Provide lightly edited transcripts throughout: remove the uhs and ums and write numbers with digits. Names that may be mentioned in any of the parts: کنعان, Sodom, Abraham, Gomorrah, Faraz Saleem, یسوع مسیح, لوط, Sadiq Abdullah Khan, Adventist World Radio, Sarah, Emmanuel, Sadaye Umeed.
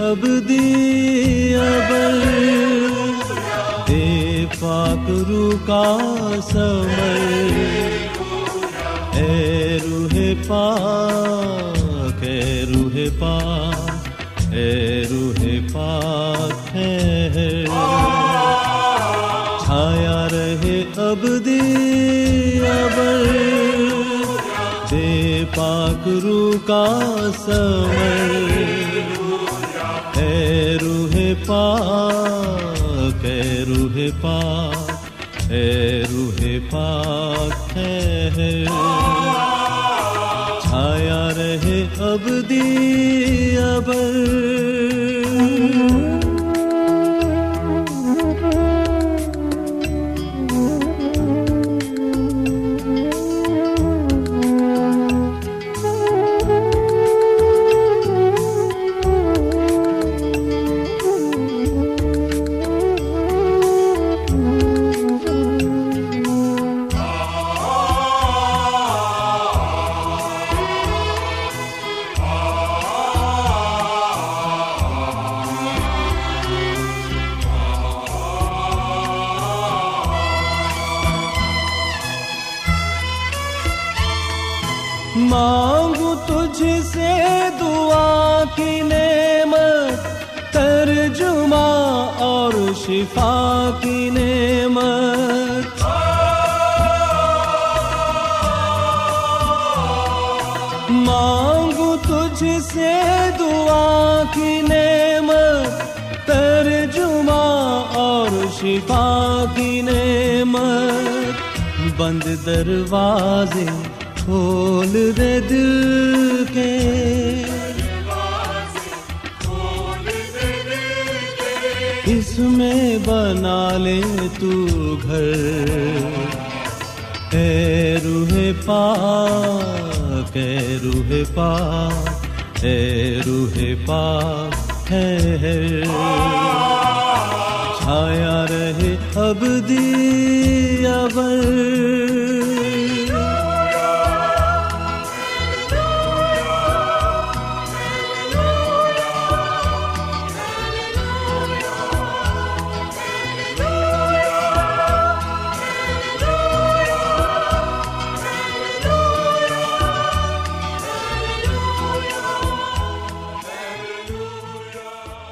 اب دیا دے پاک روح کا سمر، اے روح پاک، اے روح پاک، اے روح پاک ہے، چھایا رہے اب دیا دے پاک روح کا سمر، اے روح پاک، اے روح پاک، اے روح پاک ہے، چھایا رہے ابدی ابد۔ مانگوں تجھ سے دعا کی نعمت، ترجمہ اور شفا کی نعمت، مانگوں تجھ سے دعا کی نعمت، ترجمہ اور شفا کی نعمت، بند دروازے کھول دے دل کے، اس میں بنا لے تو گھر، اے روح پاک، اے روح پاک، اے روح پاک ہے، چھایا رہے ابدی ابد۔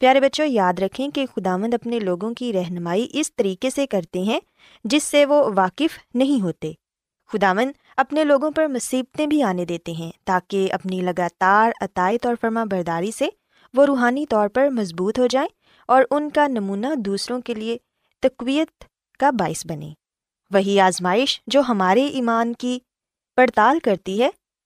پیارے بچوں، یاد رکھیں کہ خداوند اپنے لوگوں کی رہنمائی اس طریقے سے کرتے ہیں جس سے وہ واقف نہیں ہوتے۔ خداوند اپنے لوگوں پر مصیبتیں بھی آنے دیتے ہیں تاکہ اپنی لگاتار اطاعت اور فرما برداری سے وہ روحانی طور پر مضبوط ہو جائیں اور ان کا نمونہ دوسروں کے لیے تقویت کا باعث بنے۔ وہی آزمائش جو ہمارے ایمان کی پڑتال کرتی ہے،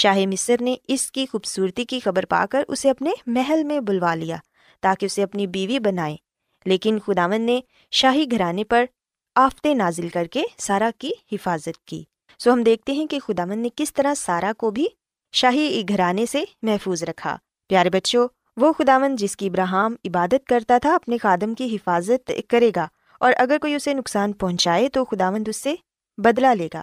شاہ مصر نے اس کی خوبصورتی کی خبر پا کر اسے اپنے محل میں بلوا لیا تاکہ اسے اپنی بیوی بنائے، لیکن خداوند نے شاہی گھرانے پر آفتیں نازل کر کے سارہ کی حفاظت کی۔ سو ہم دیکھتے ہیں کہ خداوند نے کس طرح سارہ کو بھی شاہی گھرانے سے محفوظ رکھا۔ پیارے بچوں، وہ خداوند جس کی ابراہام عبادت کرتا تھا اپنے خادم کی حفاظت کرے گا، اور اگر کوئی اسے نقصان پہنچائے تو خداوند اس سے بدلہ لے گا۔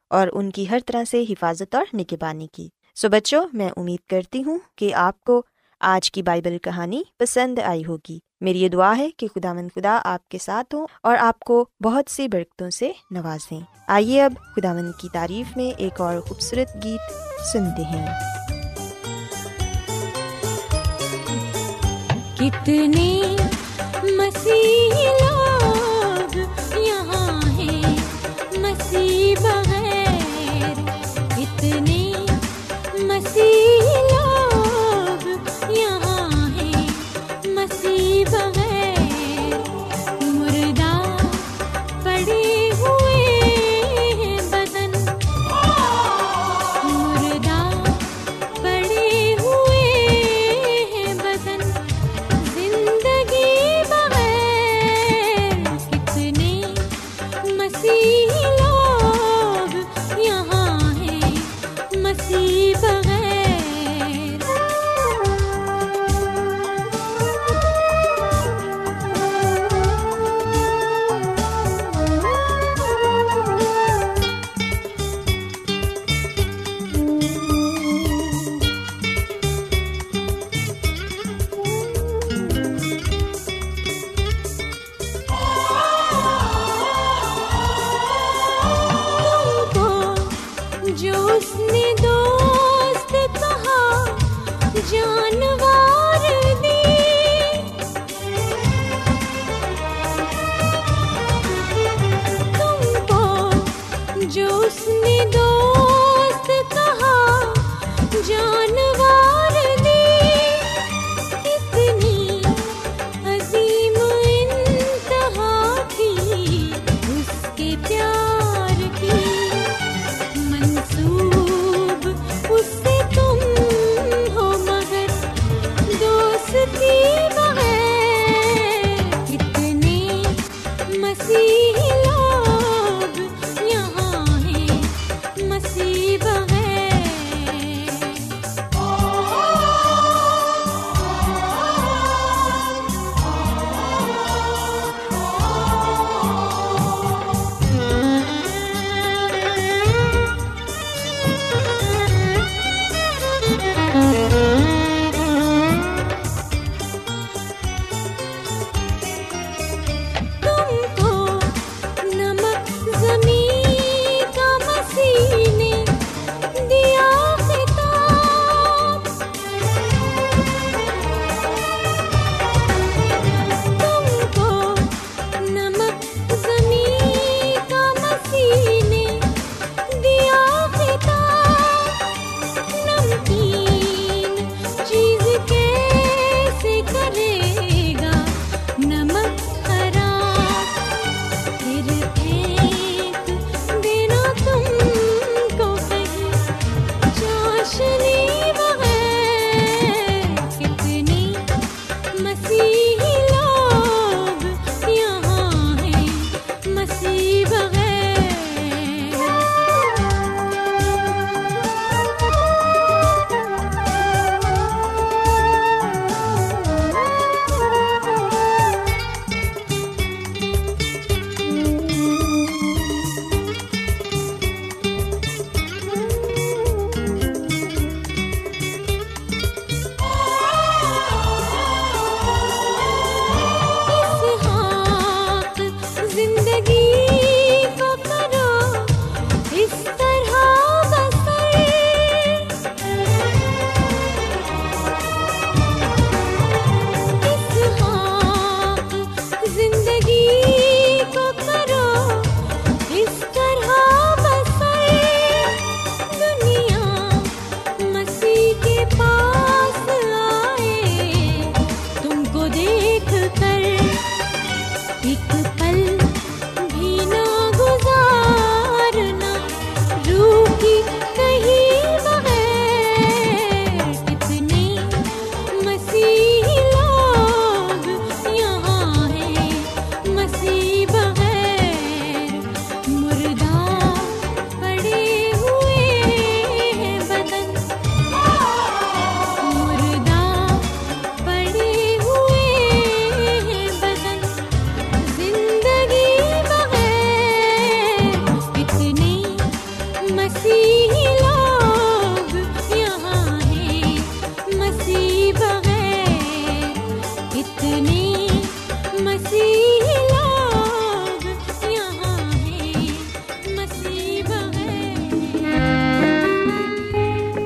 اور ان کی ہر طرح سے حفاظت اور نگہبانی کی۔ سو بچوں، میں امید کرتی ہوں کہ آپ کو آج کی بائبل کہانی پسند آئی ہوگی۔ میری یہ دعا ہے کہ خداوند خدا آپ کے ساتھ ہوں اور آپ کو بہت سی برکتوں سے نوازیں۔ آئیے اب خداوند کی تعریف میں ایک اور خوبصورت گیت سنتے ہیں۔ کتنے مسیح لوگ یہاں ہیں مسیح بغیر، کتنے مسیح لوگ یہاں ہیں مسیح بغیر، مردہ پڑے ہوئے ہیں بدن، مردہ پڑے ہوئے ہیں بدن زندگی بغیر، کتنے مسیح لوگ یہاں ہیں مسیح بغیر۔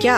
کیا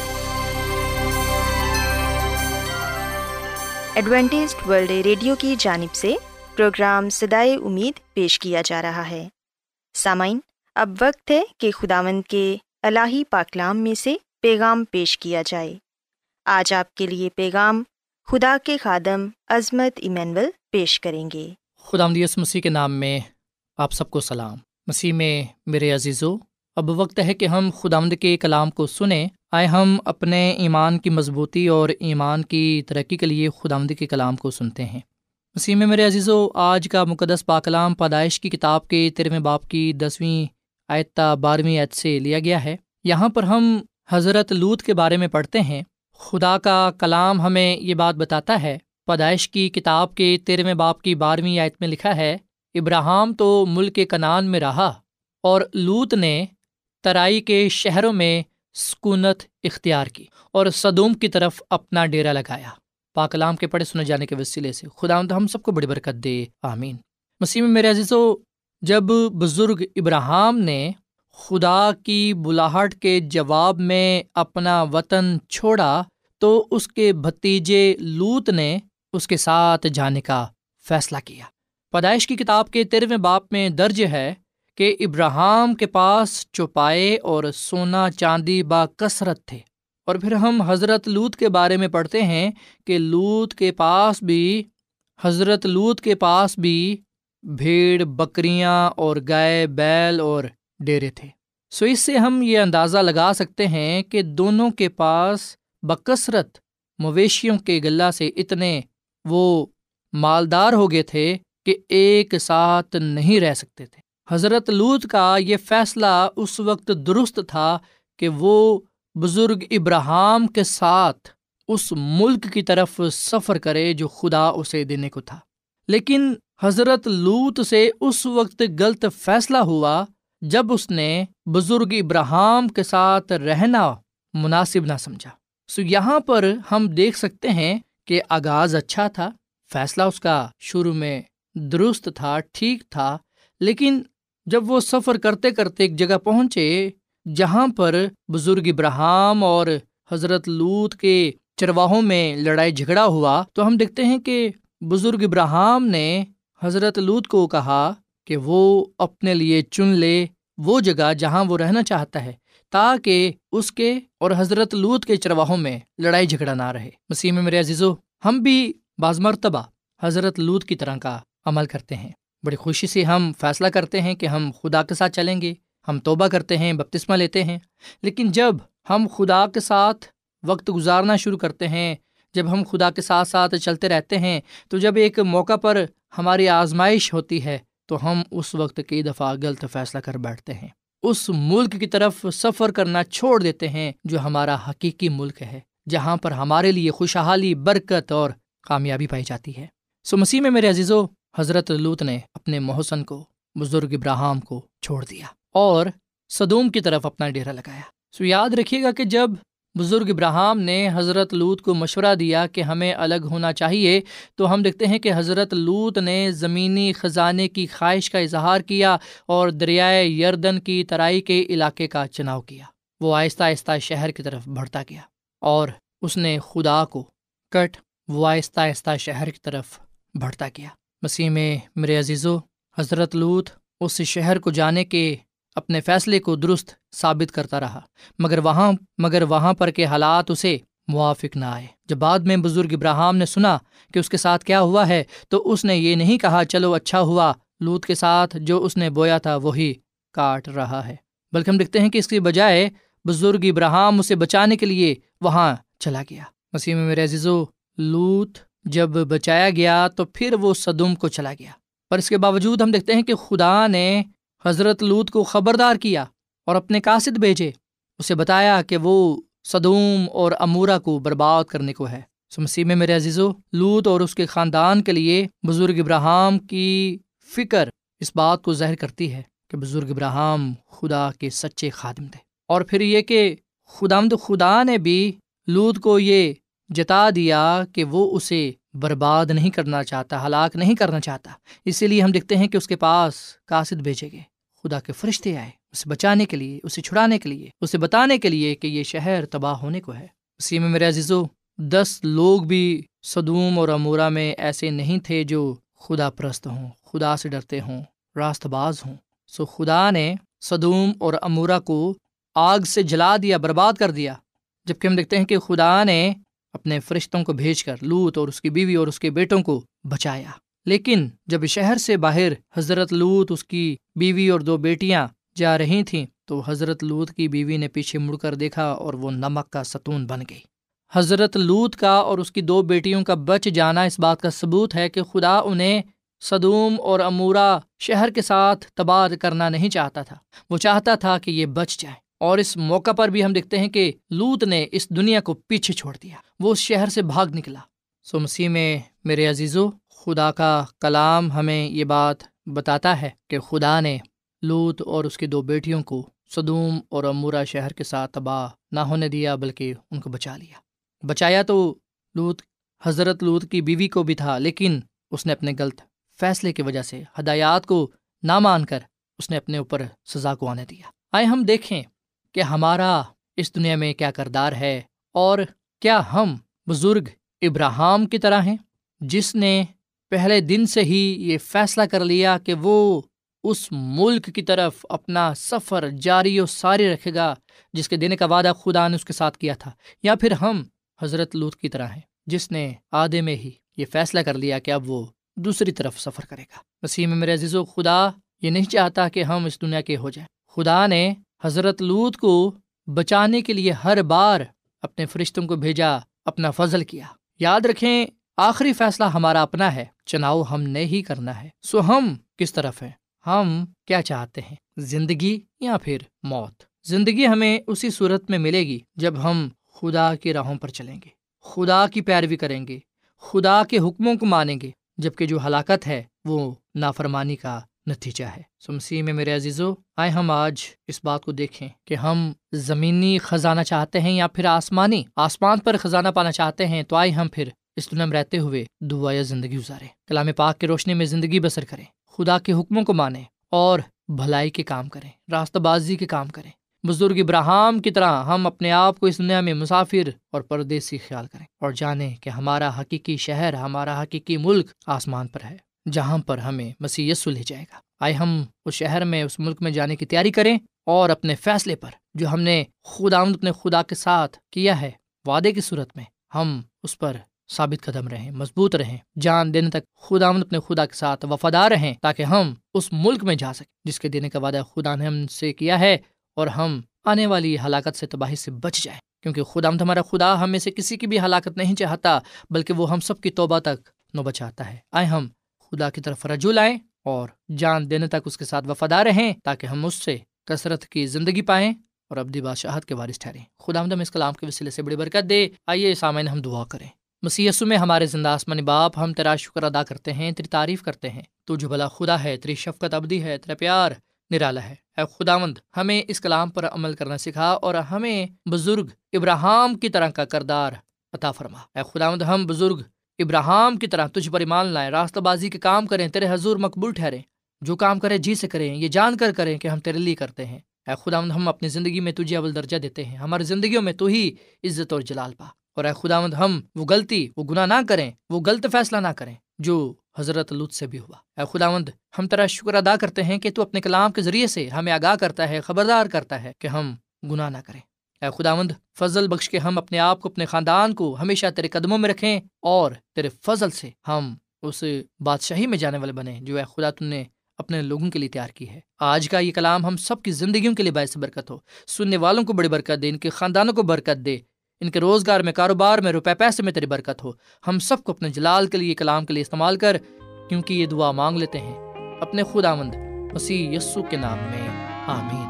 ایڈوینٹسٹ ورلڈ ریڈیو کی جانب سے پروگرام صدائے امید پیش کیا جا رہا ہے۔ سامعین، اب وقت ہے کہ خداوند کے الہی پاکلام میں سے پیغام پیش کیا جائے۔ آج آپ کے لیے پیغام خدا کے خادم عظمت ایمینول پیش کریں گے۔ خداوند یسوع مسیح کے نام میں آپ سب کو سلام۔ مسیح میں میرے عزیزو، اب وقت ہے کہ ہم خداوند کے کلام کو سنیں۔ آئے ہم اپنے ایمان کی مضبوطی اور ایمان کی ترقی کے لیے خداوند کے کلام کو سنتے ہیں۔ مسیح میں میرے عزیزو، آج کا مقدس پاکلام پیدائش کی کتاب کے 13 باب کی 10ویں آیت تا 12ویں آیت سے لیا گیا ہے۔ یہاں پر ہم حضرت لوط کے بارے میں پڑھتے ہیں۔ خدا کا کلام ہمیں یہ بات بتاتا ہے، پیدائش کی کتاب کے 13 باب کی 12ویں آیت میں لکھا ہے، ابراہام تو ملک کنعان میں رہا اور لوط نے ترائی کے شہروں میں سکونت اختیار کی اور سدوم کی طرف اپنا ڈیرا لگایا۔ پاکلام کے پڑھے سنے جانے کے وسیلے سے خداوند ہم سب کو بڑی برکت دے، آمین۔ مسیح میں میرے عزیزو، جب بزرگ ابراہام نے خدا کی بلاہٹ کے جواب میں اپنا وطن چھوڑا تو اس کے بھتیجے لوط نے اس کے ساتھ جانے کا فیصلہ کیا۔ پیدائش کی کتاب کے 13ویں باب میں درج ہے کہ ابراہام کے پاس چوپائے اور سونا چاندی با کثرت تھے، اور پھر ہم حضرت لوط کے بارے میں پڑھتے ہیں کہ حضرت لوط کے پاس بھی بھیڑ بکریاں اور گائے بیل اور ڈیرے تھے۔ سو اس سے ہم یہ اندازہ لگا سکتے ہیں کہ دونوں کے پاس بکثرت مویشیوں کے گلہ سے اتنے وہ مالدار ہو گئے تھے کہ ایک ساتھ نہیں رہ سکتے تھے۔ حضرت لوط کا یہ فیصلہ اس وقت درست تھا کہ وہ بزرگ ابراہام کے ساتھ اس ملک کی طرف سفر کرے جو خدا اسے دینے کو تھا، لیکن حضرت لوط سے اس وقت غلط فیصلہ ہوا جب اس نے بزرگ ابراہام کے ساتھ رہنا مناسب نہ سمجھا۔ سو یہاں پر ہم دیکھ سکتے ہیں کہ آغاز اچھا تھا، فیصلہ اس کا شروع میں درست تھا، ٹھیک تھا، لیکن جب وہ سفر کرتے کرتے ایک جگہ پہنچے جہاں پر بزرگ ابراہام اور حضرت لوط کے چرواہوں میں لڑائی جھگڑا ہوا، تو ہم دیکھتے ہیں کہ بزرگ ابراہام نے حضرت لوط کو کہا کہ وہ اپنے لیے چن لے وہ جگہ جہاں وہ رہنا چاہتا ہے، تاکہ اس کے اور حضرت لوط کے چرواہوں میں لڑائی جھگڑا نہ رہے۔ مسیح میں میرے عزیزو، ہم بھی بعض مرتبہ حضرت لوط کی طرح کا عمل کرتے ہیں۔ بڑی خوشی سے ہم فیصلہ کرتے ہیں کہ ہم خدا کے ساتھ چلیں گے، ہم توبہ کرتے ہیں، بپتسمہ لیتے ہیں، لیکن جب ہم خدا کے ساتھ وقت گزارنا شروع کرتے ہیں، جب ہم خدا کے ساتھ ساتھ چلتے رہتے ہیں، تو جب ایک موقع پر ہماری آزمائش ہوتی ہے تو ہم اس وقت کئی دفعہ غلط فیصلہ کر بیٹھتے ہیں، اس ملک کی طرف سفر کرنا چھوڑ دیتے ہیں جو ہمارا حقیقی ملک ہے، جہاں پر ہمارے لیے خوشحالی، برکت اور کامیابی پائی جاتی ہے۔ سو مسیح میں میرے عزیزو، حضرت لوط نے اپنے محسن کو، بزرگ ابراہام کو چھوڑ دیا اور سدوم کی طرف اپنا ڈیرا لگایا۔ سو یاد رکھیے گا کہ جب بزرگ ابراہیم نے حضرت لوط کو مشورہ دیا کہ ہمیں الگ ہونا چاہیے، تو ہم دیکھتے ہیں کہ حضرت لوط نے زمینی خزانے کی خواہش کا اظہار کیا اور دریائے یردن کی ترائی کے علاقے کا چناؤ کیا۔ وہ آہستہ آہستہ شہر کی طرف بڑھتا گیا اور اس نے خدا کو کٹ، وہ آہستہ آہستہ شہر کی طرف بڑھتا گیا۔ مسیح میں میرے عزیزو، حضرت لوط اس شہر کو جانے کے اپنے فیصلے کو درست ثابت کرتا رہا، مگر وہاں پر کے حالات اسے موافق نہ آئے۔ جب بعد میں بزرگ ابراہیم نے سنا کہ اس کے ساتھ کیا ہوا ہے تو اس نے یہ نہیں کہا چلو اچھا ہوا لوط کے ساتھ جو اس نے بویا تھا وہی کاٹ رہا ہے، بلکہ ہم دیکھتے ہیں کہ اس کی بجائے بزرگ ابراہیم اسے بچانے کے لیے وہاں چلا گیا۔ مسیح میں میرے عزیزو، لوط جب بچایا گیا تو پھر وہ سدوم کو چلا گیا، پر اس کے باوجود ہم دیکھتے ہیں کہ خدا نے حضرت لوط کو خبردار کیا اور اپنے قاصد بھیجے، اسے بتایا کہ وہ سدوم اور امورا کو برباد کرنے کو ہے۔ سو مسیح میں میرے عزیزو، لوط اور اس کے خاندان کے لیے بزرگ ابراہیم کی فکر اس بات کو ظاہر کرتی ہے کہ بزرگ ابراہیم خدا کے سچے خادم تھے، اور پھر یہ کہ خدا نے بھی لوط کو یہ جتا دیا کہ وہ اسے برباد نہیں کرنا چاہتا، ہلاک نہیں کرنا چاہتا، اسی لیے ہم دیکھتے ہیں کہ اس کے پاس قاصد بھیجے گئے، خدا کے فرشتے آئے اسے بچانے کے لیے، اسے چھڑانے کے لیے، اسے بتانے کے لیے کہ یہ شہر تباہ ہونے کو ہے۔ اسی میں میرے عزیزو، 10 لوگ بھی سدوم اور امورا میں ایسے نہیں تھے جو خدا پرست ہوں، خدا سے ڈرتے ہوں، راست باز ہوں۔ سو خدا نے سدوم اور امورا کو آگ سے جلا دیا، برباد کر دیا، جبکہ ہم دیکھتے ہیں کہ خدا نے اپنے فرشتوں کو بھیج کر لوط اور اس کی بیوی اور اس کے بیٹوں کو بچایا۔ لیکن جب شہر سے باہر حضرت لوط، اس کی بیوی اور 2 بیٹیاں جا رہی تھیں تو حضرت لوط کی بیوی نے پیچھے مڑ کر دیکھا اور وہ نمک کا ستون بن گئی۔ حضرت لوط کا اور اس کی 2 بیٹیوں کا بچ جانا اس بات کا ثبوت ہے کہ خدا انہیں سدوم اور امورا شہر کے ساتھ تباہ کرنا نہیں چاہتا تھا، وہ چاہتا تھا کہ یہ بچ جائیں۔ اور اس موقع پر بھی ہم دیکھتے ہیں کہ لوط نے اس دنیا کو پیچھے چھوڑ دیا، وہ اس شہر سے بھاگ نکلا۔ سو مسیح میں میرے عزیزو، خدا کا کلام ہمیں یہ بات بتاتا ہے کہ خدا نے لوط اور اس کی 2 بیٹیوں کو سدوم اور امورا شہر کے ساتھ تباہ نہ ہونے دیا، بلکہ ان کو بچا لیا۔ بچایا تو حضرت لوط کی بیوی کو بھی تھا، لیکن اس نے اپنے غلط فیصلے کی وجہ سے ہدایات کو نہ مان کر اس نے اپنے اوپر سزا کو آنے دیا۔ آئے ہم دیکھیں کہ ہمارا اس دنیا میں کیا کردار ہے، اور کیا ہم بزرگ ابراہیم کی طرح ہیں جس نے پہلے دن سے ہی یہ فیصلہ کر لیا کہ وہ اس ملک کی طرف اپنا سفر جاری و ساری رکھے گا جس کے دینے کا وعدہ خدا نے اس کے ساتھ کیا تھا، یا پھر ہم حضرت لوط کی طرح ہیں جس نے آدھے میں ہی یہ فیصلہ کر لیا کہ اب وہ دوسری طرف سفر کرے گا۔ مسیح میں میرے عزیزو، خدا یہ نہیں چاہتا کہ ہم اس دنیا کے ہو جائیں۔ خدا نے حضرت لوط کو بچانے کے لیے ہر بار اپنے فرشتوں کو بھیجا، اپنا فضل کیا۔ یاد رکھیں، آخری فیصلہ ہمارا اپنا ہے، چناؤ ہم نے ہی کرنا ہے۔ سو ہم کس طرف ہیں، ہم کیا چاہتے ہیں، زندگی یا پھر موت؟ زندگی ہمیں اسی صورت میں ملے گی جب ہم خدا کی راہوں پر چلیں گے، خدا کی پیروی کریں گے، خدا کے حکموں کو مانیں گے، جبکہ جو ہلاکت ہے وہ نافرمانی کا نتیجہ ہے۔ سو مسیح میں میرے عزیزو، آئے ہم آج اس بات کو دیکھیں کہ ہم زمینی خزانہ چاہتے ہیں یا پھر آسمان پر خزانہ پانا چاہتے ہیں، تو آئے ہم پھر اس دنیا میں رہتے ہوئے دعائے زندگی گزاریں، کلام پاک کی روشنی میں زندگی بسر کریں، خدا کے حکموں کو مانیں اور بھلائی کے کام کریں، راستہ بازی کے کام کریں۔ بزرگ ابراہیم کی طرح ہم اپنے آپ کو اس دنیا میں مسافر اور پردیسی خیال کریں، اور جانیں کہ ہمارا حقیقی شہر، ہمارا حقیقی ملک آسمان پر ہے، جہاں پر ہمیں مسیح یسوع لے جائے گا۔ آئے ہم اس شہر میں، اس ملک میں جانے کی تیاری کریں، اور اپنے فیصلے پر جو ہم نے خداوند اپنے خدا کے ساتھ کیا ہے وعدے کی صورت میں، ہم اس پر ثابت قدم رہیں، مضبوط رہیں، جان دینے تک خداوند اپنے خدا کے ساتھ وفادار رہیں، تاکہ ہم اس ملک میں جا سکیں جس کے دینے کا وعدہ خدا نے ہم سے کیا ہے، اور ہم آنے والی ہلاکت سے، تباہی سے بچ جائیں، کیونکہ خداوند ہمارا خدا ہم میں سے کسی کی بھی ہلاکت نہیں چاہتا، بلکہ وہ ہم سب کی توبہ تک نو بچاتا ہے۔ آئے ہم خدا کی طرف رجوع لائیں اور جان دینے تک اس کے ساتھ وفادار رہیں، تاکہ ہم اس سے کثرت کی زندگی پائیں اور ابدی بادشاہت کے وارث ٹھہریں۔ خداوند ہمیں اس کلام کے وسیلے سے بڑی برکت دے۔ آئیے سامعین ہم دعا کریں۔ مسیح یسوع میں ہمارے زندہ آسمانی باپ، ہم تیرا شکر ادا کرتے ہیں، تیری تعریف کرتے ہیں، تو جو بھلا خدا ہے، تیری شفقت ابدی ہے، تیرا پیار نرالا ہے۔ اے خداوند، ہمیں اس کلام پر عمل کرنا سکھا اور ہمیں بزرگ ابراہیم کی طرح کا کردار عطا فرما۔ اے خداوند، ہم بزرگ ابراہیم کی طرح تجھ پر ایمان لائیں، راستہ بازی کے کام کریں، تیرے حضور مقبول ٹھہریں، جو کام کریں جی سے کریں، یہ جان کر کریں کہ ہم تیرے لیے کرتے ہیں۔ اے خداوند، ہم اپنی زندگی میں تجھے اول درجہ دیتے ہیں، ہماری زندگیوں میں تو ہی عزت اور جلال پا، اور اے خداوند ہم وہ غلطی وہ گناہ نہ کریں، وہ غلط فیصلہ نہ کریں جو حضرت لوط سے بھی ہوا۔ اے خداوند، ہم تیرا شکر ادا کرتے ہیں کہ تو اپنے کلام کے ذریعے سے ہمیں آگاہ کرتا ہے، خبردار کرتا ہے کہ ہم گناہ نہ کریں۔ اے خداوند، فضل بخش کے ہم اپنے آپ کو، اپنے خاندان کو ہمیشہ تیرے قدموں میں رکھیں، اور تیرے فضل سے ہم اس بادشاہی میں جانے والے بنیں جو اے خدا تم نے اپنے لوگوں کے لیے تیار کی ہے۔ آج کا یہ کلام ہم سب کی زندگیوں کے لیے باعث برکت ہو، سننے والوں کو بڑی برکت دے، ان کے خاندانوں کو برکت دے، ان کے روزگار میں، کاروبار میں، روپے پیسے میں تیری برکت ہو۔ ہم سب کو اپنے جلال کے لیے، کلام کے لیے استعمال کر، کیونکہ یہ دعا مانگ لیتے ہیں اپنے خداوند مسیح یسوع کے نام میں، آمین۔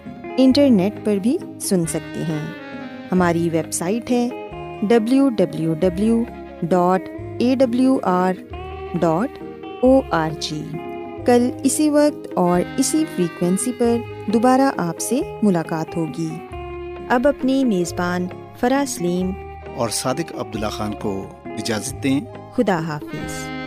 انٹرنیٹ پر بھی سن سکتے ہیں۔ ہماری ویب سائٹ ہے www.awr.org۔ کل اسی وقت اور اسی فریکوینسی پر دوبارہ آپ سے ملاقات ہوگی۔ اب اپنی میزبان فراز سلیم اور صادق عبداللہ خان کو اجازت دیں۔ خدا حافظ۔